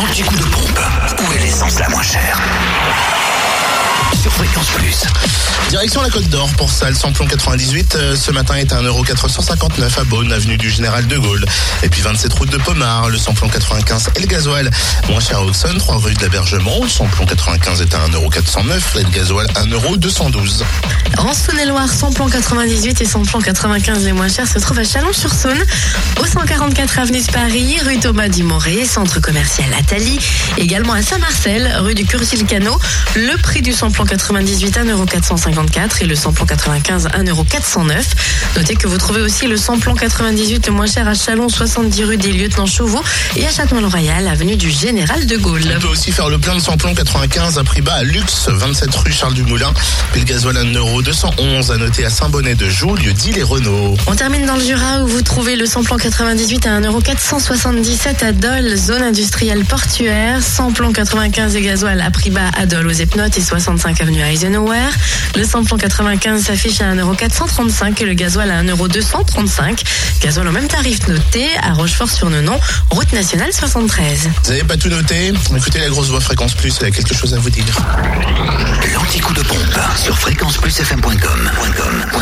l'anti-coup de pompe. Où est l'essence la moins chère ? Sur Fréquence Plus. Direction la Côte d'Or pour ça. Le samplon 98 ce matin est à 1,459 € à Beaune, avenue du Général de Gaulle. Et puis 27 route de Pommard, le samplon 95 et le gasoil moins cher à Auxonne, 3 rue de l'Abergement. Le samplon 95 est à 1,409 € et le gasoil 1,212 €. En Saône-et-Loire, samplon 98 et samplon 95 les moins chers se trouvent à Chalon-sur-Saône, au 144 avenue de Paris, rue Thomas Dimoré, centre commercial Atali, également à Saint-Marcel, rue du Cursil-Cano. Le prix du samplon 98 1,454 € et le samplon 95 1,409 €. Notez que vous trouvez aussi le samplon 98 le moins cher à Chalon, 70 rue des Lieutenants Chauveau et à Château-Loyal, avenue du Général de Gaulle. On peut aussi faire le plein de samplon 95 à prix bas à Luxe, 27 rue Charles du Moulin, puis le gasoil 1,211 € à noter à Saint-Bonnet-de-Joux, lieu-dit les Renault. On termine dans le Jura où vous trouvez le samplon 98 à 1,477 € à Dole, zone industrielle portuaire, samplon 95 et gasoil à prix bas à Dole aux Epnotes et 65 avenue Eisenhower. Le samplon 95 s'affiche à 1,435 € et le gasoil à 1,235 €. Gasoil au même tarif noté à Rochefort-sur-Nenon, route nationale 73. Vous n'avez pas tout noté ? Écoutez la grosse voix Fréquence Plus, elle a quelque chose à vous dire. L'anti-coup de pompe sur fréquenceplusfm.com.